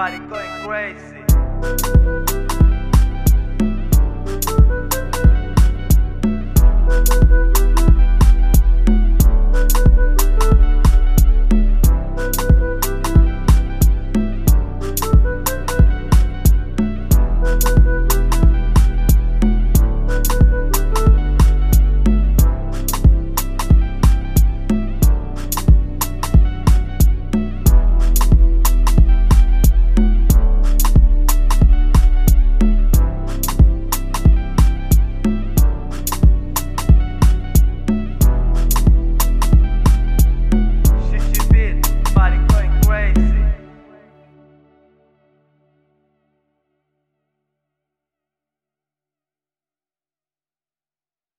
Party going crazy.